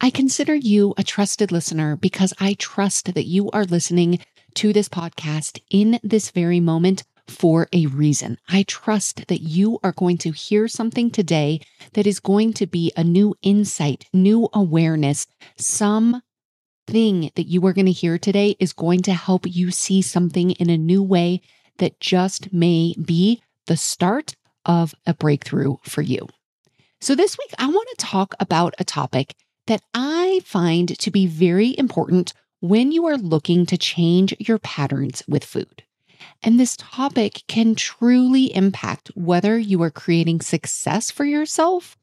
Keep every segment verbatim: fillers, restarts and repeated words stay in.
I consider you a trusted listener because I trust that you are listening to this podcast in this very moment for a reason. I trust that you are going to hear something today that is going to be a new insight, new awareness. Some thing that you are going to hear today is going to help you see something in a new way that just may be the start of a breakthrough for you. So this week, I want to talk about a topic that I find to be very important when you are looking to change your patterns with food. And this topic can truly impact whether you are creating success for yourself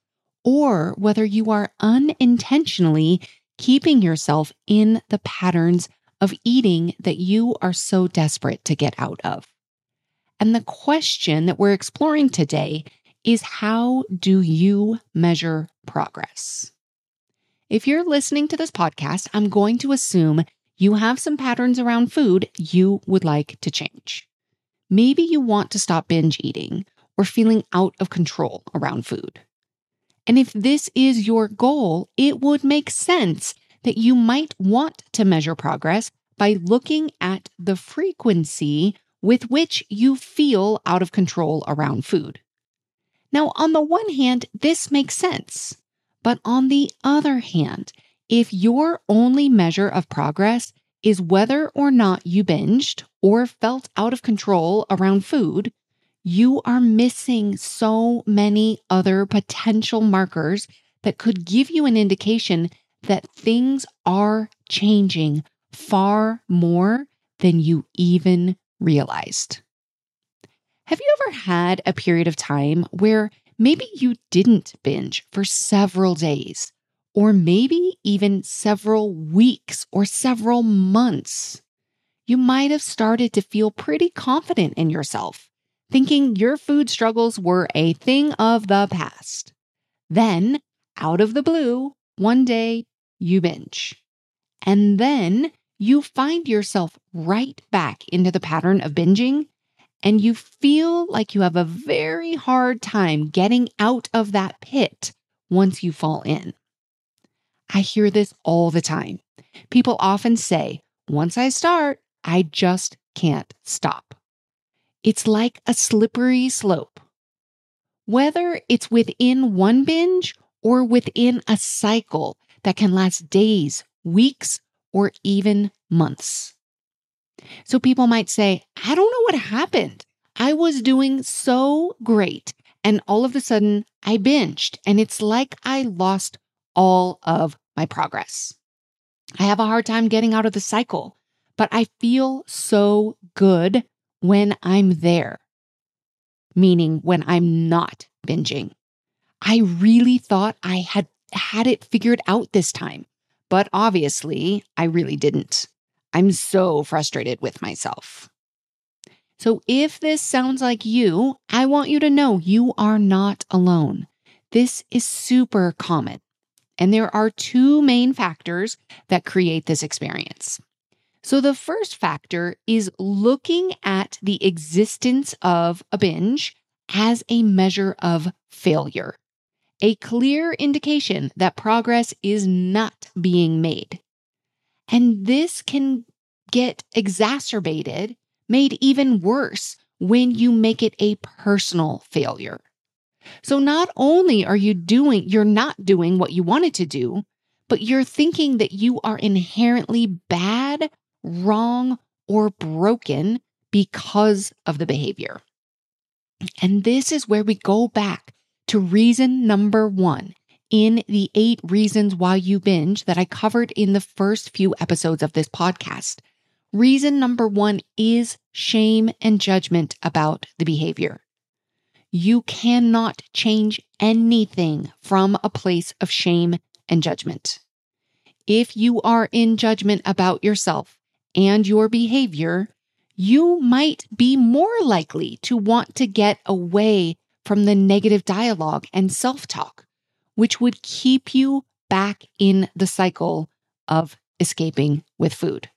or whether you are unintentionally keeping yourself in the patterns of eating that you are so desperate to get out of. And the question that we're exploring today is, how do you measure progress? If you're listening to this podcast, I'm going to assume you have some patterns around food you would like to change. Maybe you want to stop binge eating or feeling out of control around food. And if this is your goal, it would make sense that you might want to measure progress by looking at the frequency with which you feel out of control around food. Now, on the one hand, this makes sense. But on the other hand, if your only measure of progress is whether or not you binged or felt out of control around food, you are missing so many other potential markers that could give you an indication that things are changing far more than you even realized. Have you ever had a period of time where maybe you didn't binge for several days, or maybe even several weeks or several months? You might have started to feel pretty confident in yourself, thinking your food struggles were a thing of the past. Then, out of the blue, one day you binge. And then you find yourself right back into the pattern of binging, and you feel like you have a very hard time getting out of that pit once you fall in. I hear this all the time. People often say, once I start, I just can't stop. It's like a slippery slope. Whether it's within one binge or within a cycle that can last days, weeks, or even months. So people might say, I don't know what happened. I was doing so great, and all of a sudden I binged, and it's like I lost all of my progress. I have a hard time getting out of the cycle, but I feel so good when I'm there, meaning when I'm not binging. I really thought I had had it figured out this time, but obviously I really didn't. I'm so frustrated with myself. So if this sounds like you, I want you to know you are not alone. This is super common. And there are two main factors that create this experience. So the first factor is looking at the existence of a binge as a measure of failure, a clear indication that progress is not being made. And this can get exacerbated, made even worse, when you make it a personal failure. So not only are you doing, you're not doing what you wanted to do, but you're thinking that you are inherently bad, wrong, or broken because of the behavior. And this is where we go back to reason number one in the eight reasons why you binge that I covered in the first few episodes of this podcast. Reason number one is shame and judgment about the behavior. You cannot change anything from a place of shame and judgment. If you are in judgment about yourself and your behavior, you might be more likely to want to get away from the negative dialogue and self-talk, which would keep you back in the cycle of escaping with food.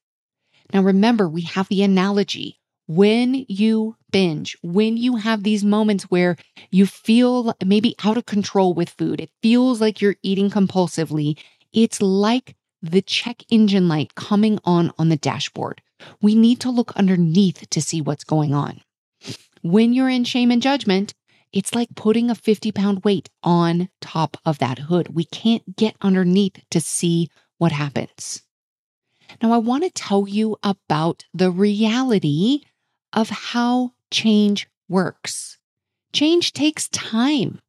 Now, remember, we have the analogy. When you binge, when you have these moments where you feel maybe out of control with food, it feels like you're eating compulsively, it's like the check engine light coming on on the dashboard. We need to look underneath to see what's going on. When you're in shame and judgment, it's like putting a fifty pound weight on top of that hood. We can't get underneath to see what happens. Now, I want to tell you about the reality of how change works. Change takes time.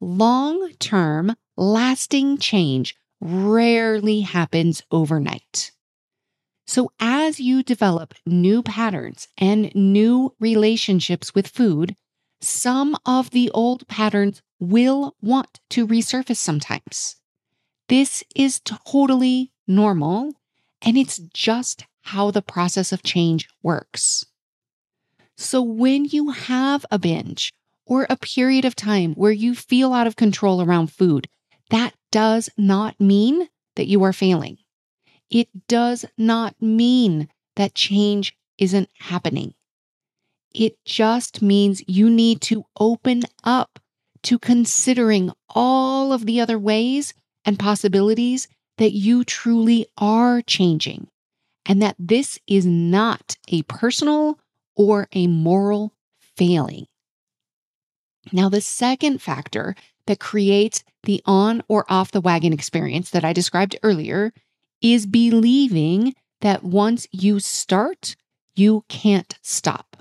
Long-term, lasting change rarely happens overnight. So as you develop new patterns and new relationships with food, some of the old patterns will want to resurface sometimes. This is totally normal, and it's just how the process of change works. So when you have a binge or a period of time where you feel out of control around food, that does not mean that you are failing. It does not mean that change isn't happening. It just means you need to open up to considering all of the other ways and possibilities that you truly are changing, and that this is not a personal or a moral failing. Now, the second factor that creates the on or off the wagon experience that I described earlier is believing that once you start, you can't stop.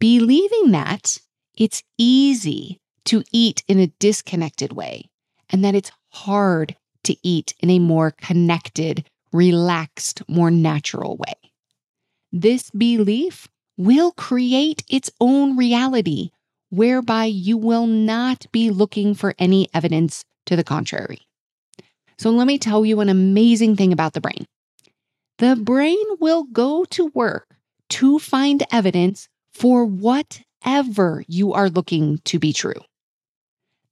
Believing that it's easy to eat in a disconnected way and that it's hard to eat in a more connected, relaxed, more natural way. This belief will create its own reality whereby you will not be looking for any evidence to the contrary. So let me tell you an amazing thing about the brain. The brain will go to work to find evidence for whatever you are looking to be true.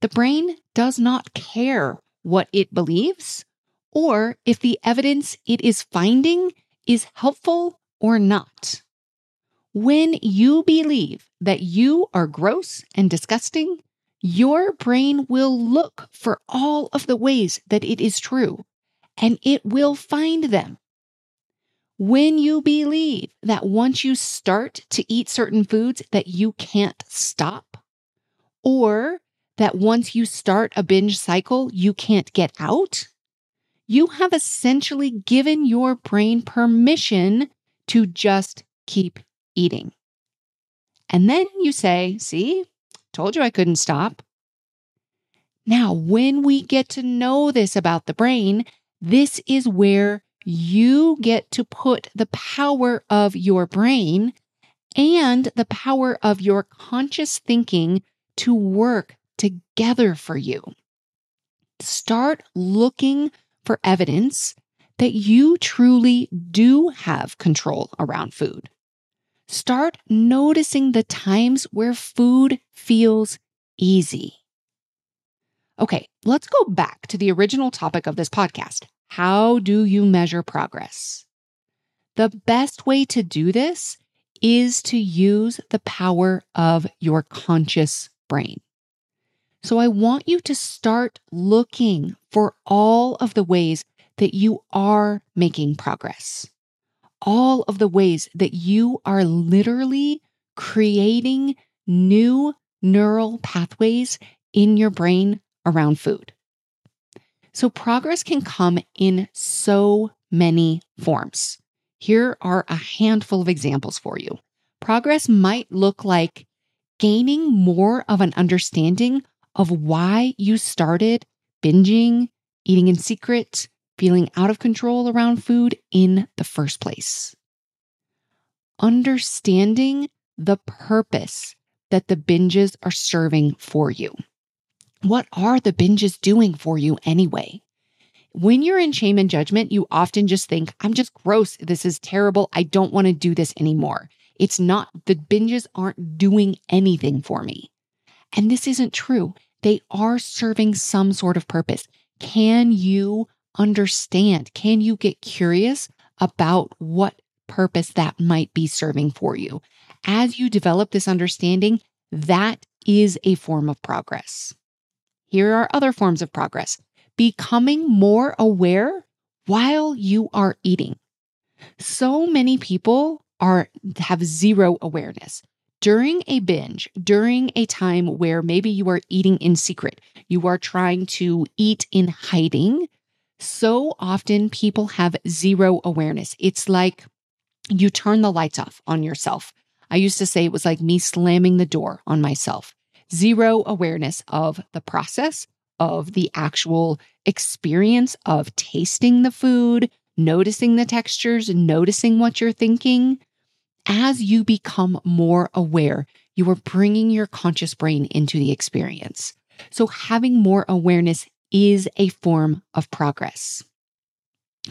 The brain does not care what it believes or if the evidence it is finding is helpful or not. When you believe that you are gross and disgusting, your brain will look for all of the ways that it is true, and it will find them. When you believe that once you start to eat certain foods that you can't stop, or that once you start a binge cycle, you can't get out, you have essentially given your brain permission to just keep eating. And then you say, see, told you I couldn't stop. Now, when we get to know this about the brain, this is where you get to put the power of your brain and the power of your conscious thinking to work together for you. Start looking for evidence that you truly do have control around food. Start noticing the times where food feels easy. Okay, let's go back to the original topic of this podcast. How do you measure progress? The best way to do this is to use the power of your conscious brain. So I want you to start looking for all of the ways that you are making progress, all of the ways that you are literally creating new neural pathways in your brain around food. So progress can come in so many forms. Here are a handful of examples for you. Progress might look like gaining more of an understanding of why you started binging, eating in secret, feeling out of control around food in the first place. Understanding the purpose that the binges are serving for you. What are the binges doing for you anyway? When you're in shame and judgment, you often just think, I'm just gross. This is terrible. I don't want to do this anymore. It's not, the binges aren't doing anything for me. And this isn't true. They are serving some sort of purpose. Can you understand? Can you get curious about what purpose that might be serving for you? As you develop this understanding, that is a form of progress. Here are other forms of progress. Becoming more aware while you are eating. So many people are have zero awareness. During a binge, during a time where maybe you are eating in secret, you are trying to eat in hiding, so often people have zero awareness. It's like you turn the lights off on yourself. I used to say it was like me slamming the door on myself. Zero awareness of the process, of the actual experience of tasting the food, noticing the textures, noticing what you're thinking. As you become more aware, you are bringing your conscious brain into the experience. So having more awareness is a form of progress.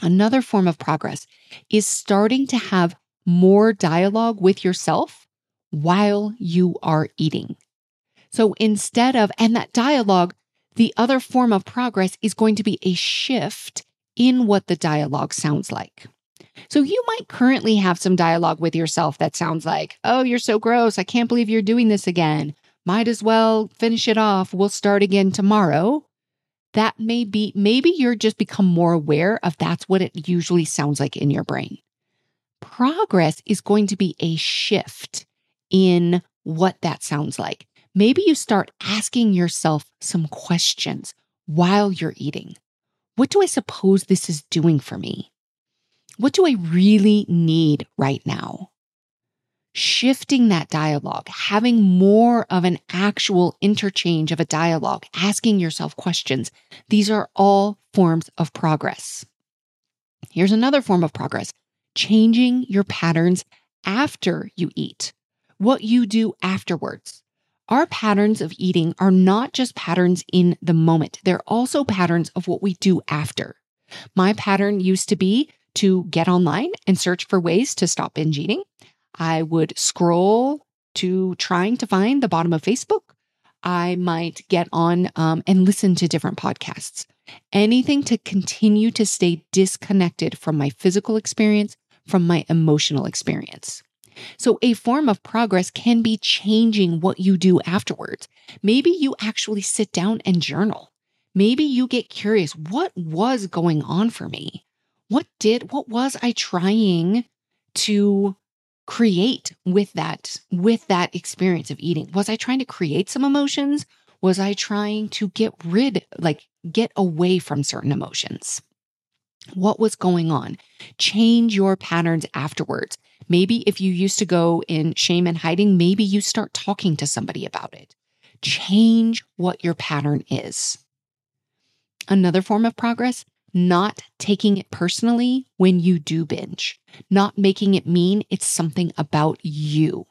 Another form of progress is starting to have more dialogue with yourself while you are eating. So instead of, and that dialogue, the other form of progress is going to be a shift in what the dialogue sounds like. So you might currently have some dialogue with yourself that sounds like, oh, you're so gross. I can't believe you're doing this again. Might as well finish it off. We'll start again tomorrow. That may be, maybe you're just become more aware of that's what it usually sounds like in your brain. Progress is going to be a shift in what that sounds like. Maybe you start asking yourself some questions while you're eating. What do I suppose this is doing for me? What do I really need right now? Shifting that dialogue, having more of an actual interchange of a dialogue, asking yourself questions. These are all forms of progress. Here's another form of progress, changing your patterns after you eat, what you do afterwards. Our patterns of eating are not just patterns in the moment. They're also patterns of what we do after. My pattern used to be to get online and search for ways to stop binge eating. I would scroll to trying to find the bottom of Facebook. I might get on um, and listen to different podcasts. Anything to continue to stay disconnected from my physical experience, from my emotional experience. So a form of progress can be changing what you do afterwards. Maybe you actually sit down and journal. Maybe you get curious, what was going on for me? What did, what was I trying to create with that, with that experience of eating? Was I trying to create some emotions? Was I trying to get rid, like get away from certain emotions? What was going on? Change your patterns afterwards. Maybe if you used to go in shame and hiding, maybe you start talking to somebody about it. Change what your pattern is. Another form of progress, not taking it personally when you do binge, not making it mean it's something about you.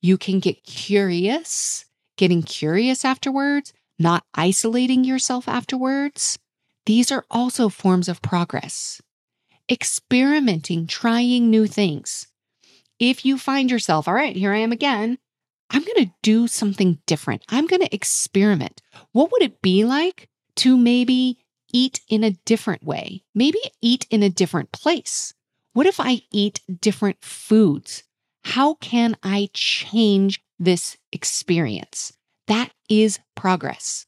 You can get curious, getting curious afterwards, not isolating yourself afterwards. These are also forms of progress. Experimenting, trying new things. If you find yourself, all right, here I am again, I'm going to do something different. I'm going to experiment. What would it be like to maybe eat in a different way? Maybe eat in a different place. What if I eat different foods? How can I change this experience? That is progress.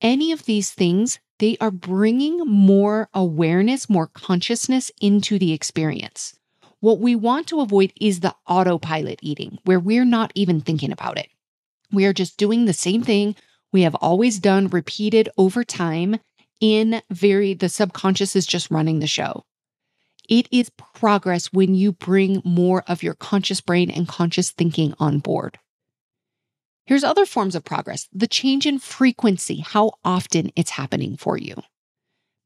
Any of these things, they are bringing more awareness, more consciousness into the experience. What we want to avoid is the autopilot eating, where we're not even thinking about it. We are just doing the same thing we have always done, repeated over time, in very, the subconscious is just running the show. It is progress when you bring more of your conscious brain and conscious thinking on board. Here's other forms of progress. The change in frequency, how often it's happening for you.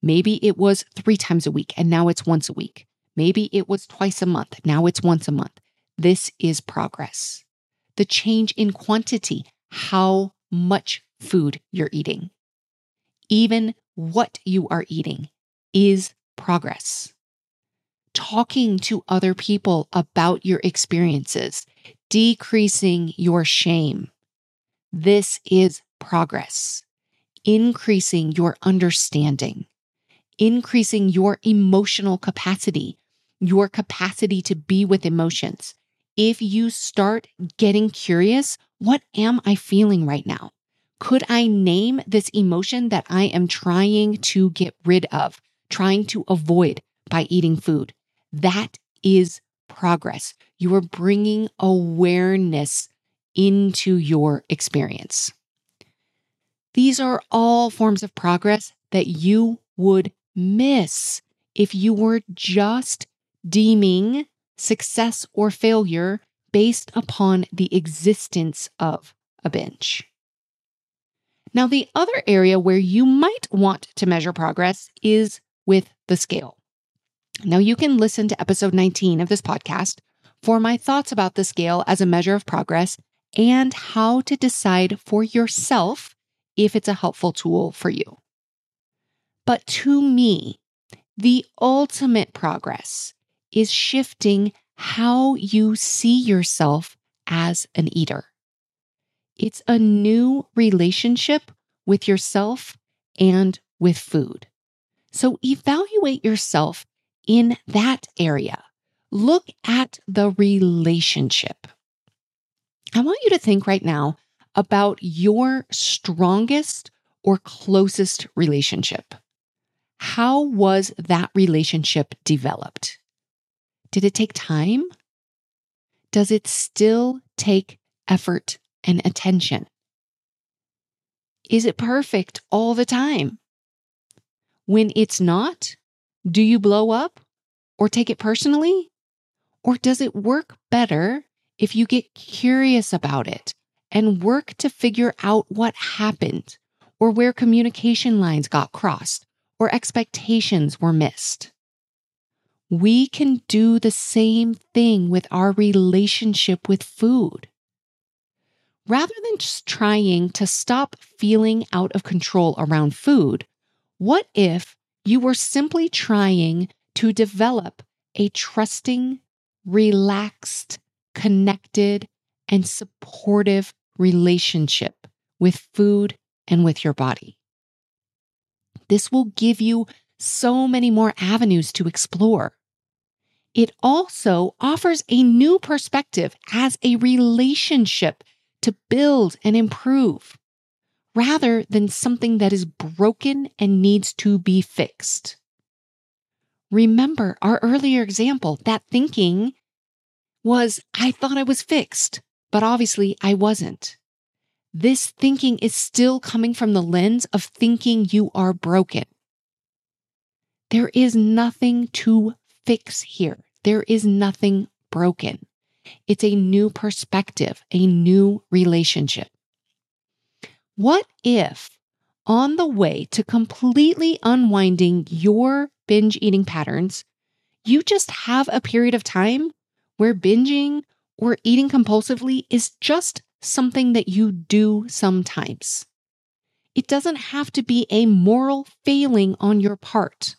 Maybe it was three times a week and now it's once a week. Maybe it was twice a month. Now it's once a month. This is progress. The change in quantity, how much food you're eating. Even what you are eating is progress. Talking to other people about your experiences, decreasing your shame. This is progress. Increasing your understanding, increasing your emotional capacity, your capacity to be with emotions. If you start getting curious, what am I feeling right now? Could I name this emotion that I am trying to get rid of, trying to avoid by eating food? That is progress. You are bringing awareness into your experience. These are all forms of progress that you would miss if you were just deeming success or failure based upon the existence of a binge. Now, the other area where you might want to measure progress is with the scale. Now, you can listen to episode nineteen of this podcast for my thoughts about the scale as a measure of progress and how to decide for yourself if it's a helpful tool for you. But to me, the ultimate progress is shifting how you see yourself as an eater. It's a new relationship with yourself and with food. So evaluate yourself in that area. Look at the relationship. I want you to think right now about your strongest or closest relationship. How was that relationship developed? Did it take time? Does it still take effort and attention? Is it perfect all the time? When it's not, do you blow up or take it personally? Or does it work better if you get curious about it and work to figure out what happened or where communication lines got crossed or expectations were missed? We can do the same thing with our relationship with food. Rather than just trying to stop feeling out of control around food, what if you were simply trying to develop a trusting, relaxed, connected, and supportive relationship with food and with your body? This will give you so many more avenues to explore. It also offers a new perspective as a relationship to build and improve, rather than something that is broken and needs to be fixed. Remember our earlier example, that thinking was, I thought I was fixed, but obviously I wasn't. This thinking is still coming from the lens of thinking you are broken. There is nothing to fix here. There is nothing broken. It's a new perspective, a new relationship. What if on the way to completely unwinding your binge eating patterns, you just have a period of time where binging or eating compulsively is just something that you do sometimes? It doesn't have to be a moral failing on your part.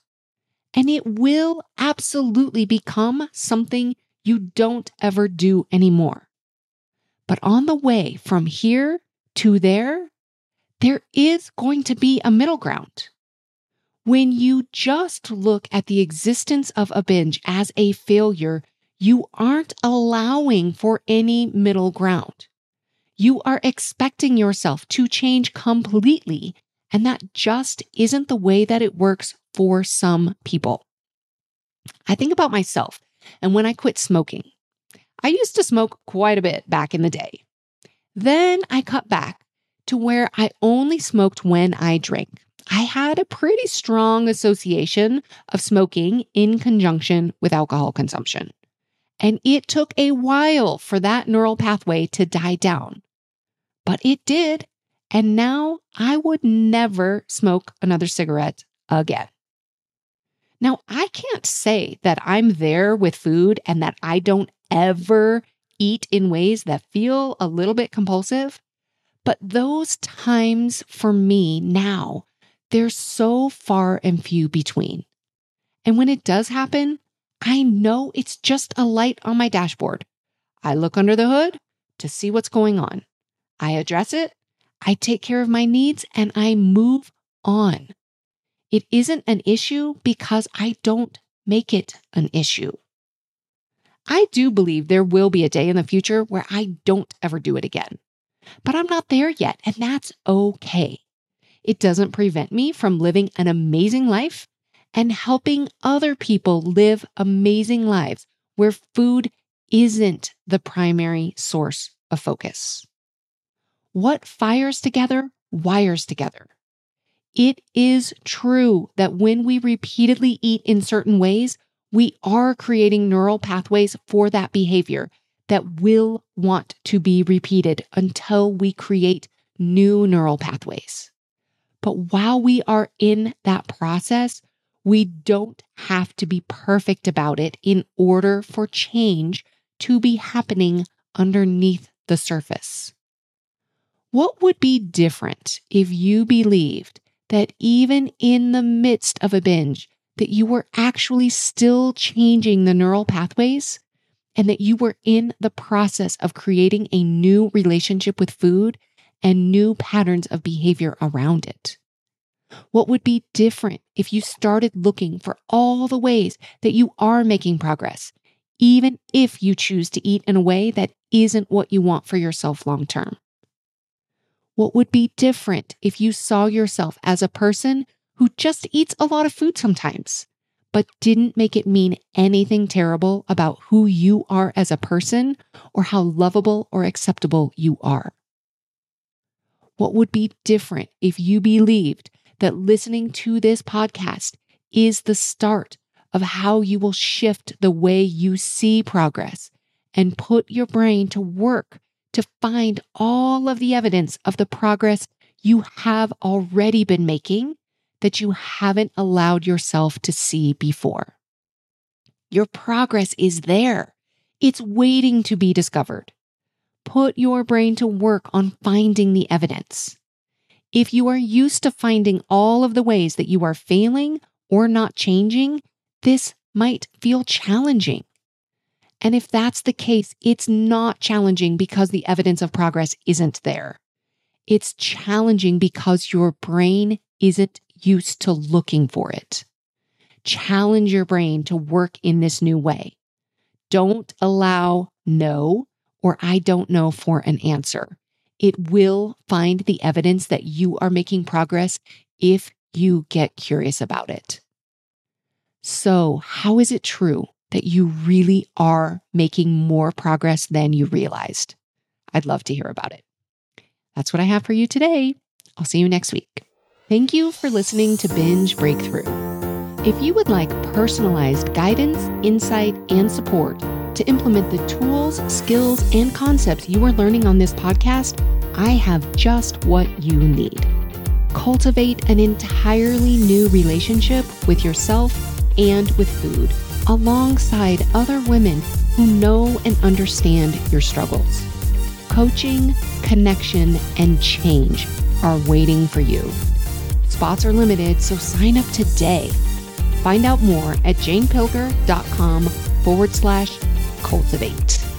And it will absolutely become something you don't ever do anymore. But on the way from here to there, there is going to be a middle ground. When you just look at the existence of a binge as a failure, you aren't allowing for any middle ground. You are expecting yourself to change completely, and that just isn't the way that it works for some people. I think about myself, and when I quit smoking, I used to smoke quite a bit back in the day. Then I cut back to where I only smoked when I drank. I had a pretty strong association of smoking in conjunction with alcohol consumption. And it took a while for that neural pathway to die down. But it did. And now I would never smoke another cigarette again. Now, I can't say that I'm there with food and that I don't ever eat in ways that feel a little bit compulsive. But those times for me now, they're so far and few between. And when it does happen, I know it's just a light on my dashboard. I look under the hood to see what's going on. I address it, I take care of my needs, and I move on. It isn't an issue because I don't make it an issue. I do believe there will be a day in the future where I don't ever do it again. But I'm not there yet, and that's okay. It doesn't prevent me from living an amazing life and helping other people live amazing lives where food isn't the primary source of focus. What fires together, wires together. It is true that when we repeatedly eat in certain ways, we are creating neural pathways for that behavior that will want to be repeated until we create new neural pathways. But while we are in that process, we don't have to be perfect about it in order for change to be happening underneath the surface. What would be different if you believed that even in the midst of a binge, that you were actually still changing the neural pathways and that you were in the process of creating a new relationship with food and new patterns of behavior around it? What would be different if you started looking for all the ways that you are making progress, even if you choose to eat in a way that isn't what you want for yourself long term? What would be different if you saw yourself as a person who just eats a lot of food sometimes, but didn't make it mean anything terrible about who you are as a person or how lovable or acceptable you are? What would be different if you believed that listening to this podcast is the start of how you will shift the way you see progress and put your brain to work to find all of the evidence of the progress you have already been making that you haven't allowed yourself to see before? Your progress is there. It's waiting to be discovered. Put your brain to work on finding the evidence. If you are used to finding all of the ways that you are failing or not changing, this might feel challenging. And if that's the case, it's not challenging because the evidence of progress isn't there. It's challenging because your brain isn't used to looking for it. Challenge your brain to work in this new way. Don't allow no or I don't know for an answer. It will find the evidence that you are making progress if you get curious about it. So, how is it true that you really are making more progress than you realized? I'd love to hear about it. That's what I have for you today. I'll see you next week. Thank you for listening to Binge Breakthrough. If you would like personalized guidance, insight, and support to implement the tools, skills, and concepts you are learning on this podcast, I have just what you need. Cultivate an entirely new relationship with yourself and with food, alongside other women who know and understand your struggles. Coaching, connection, and change are waiting for you. Spots are limited, so sign up today. Find out more at janepilger.com forward slash cultivate.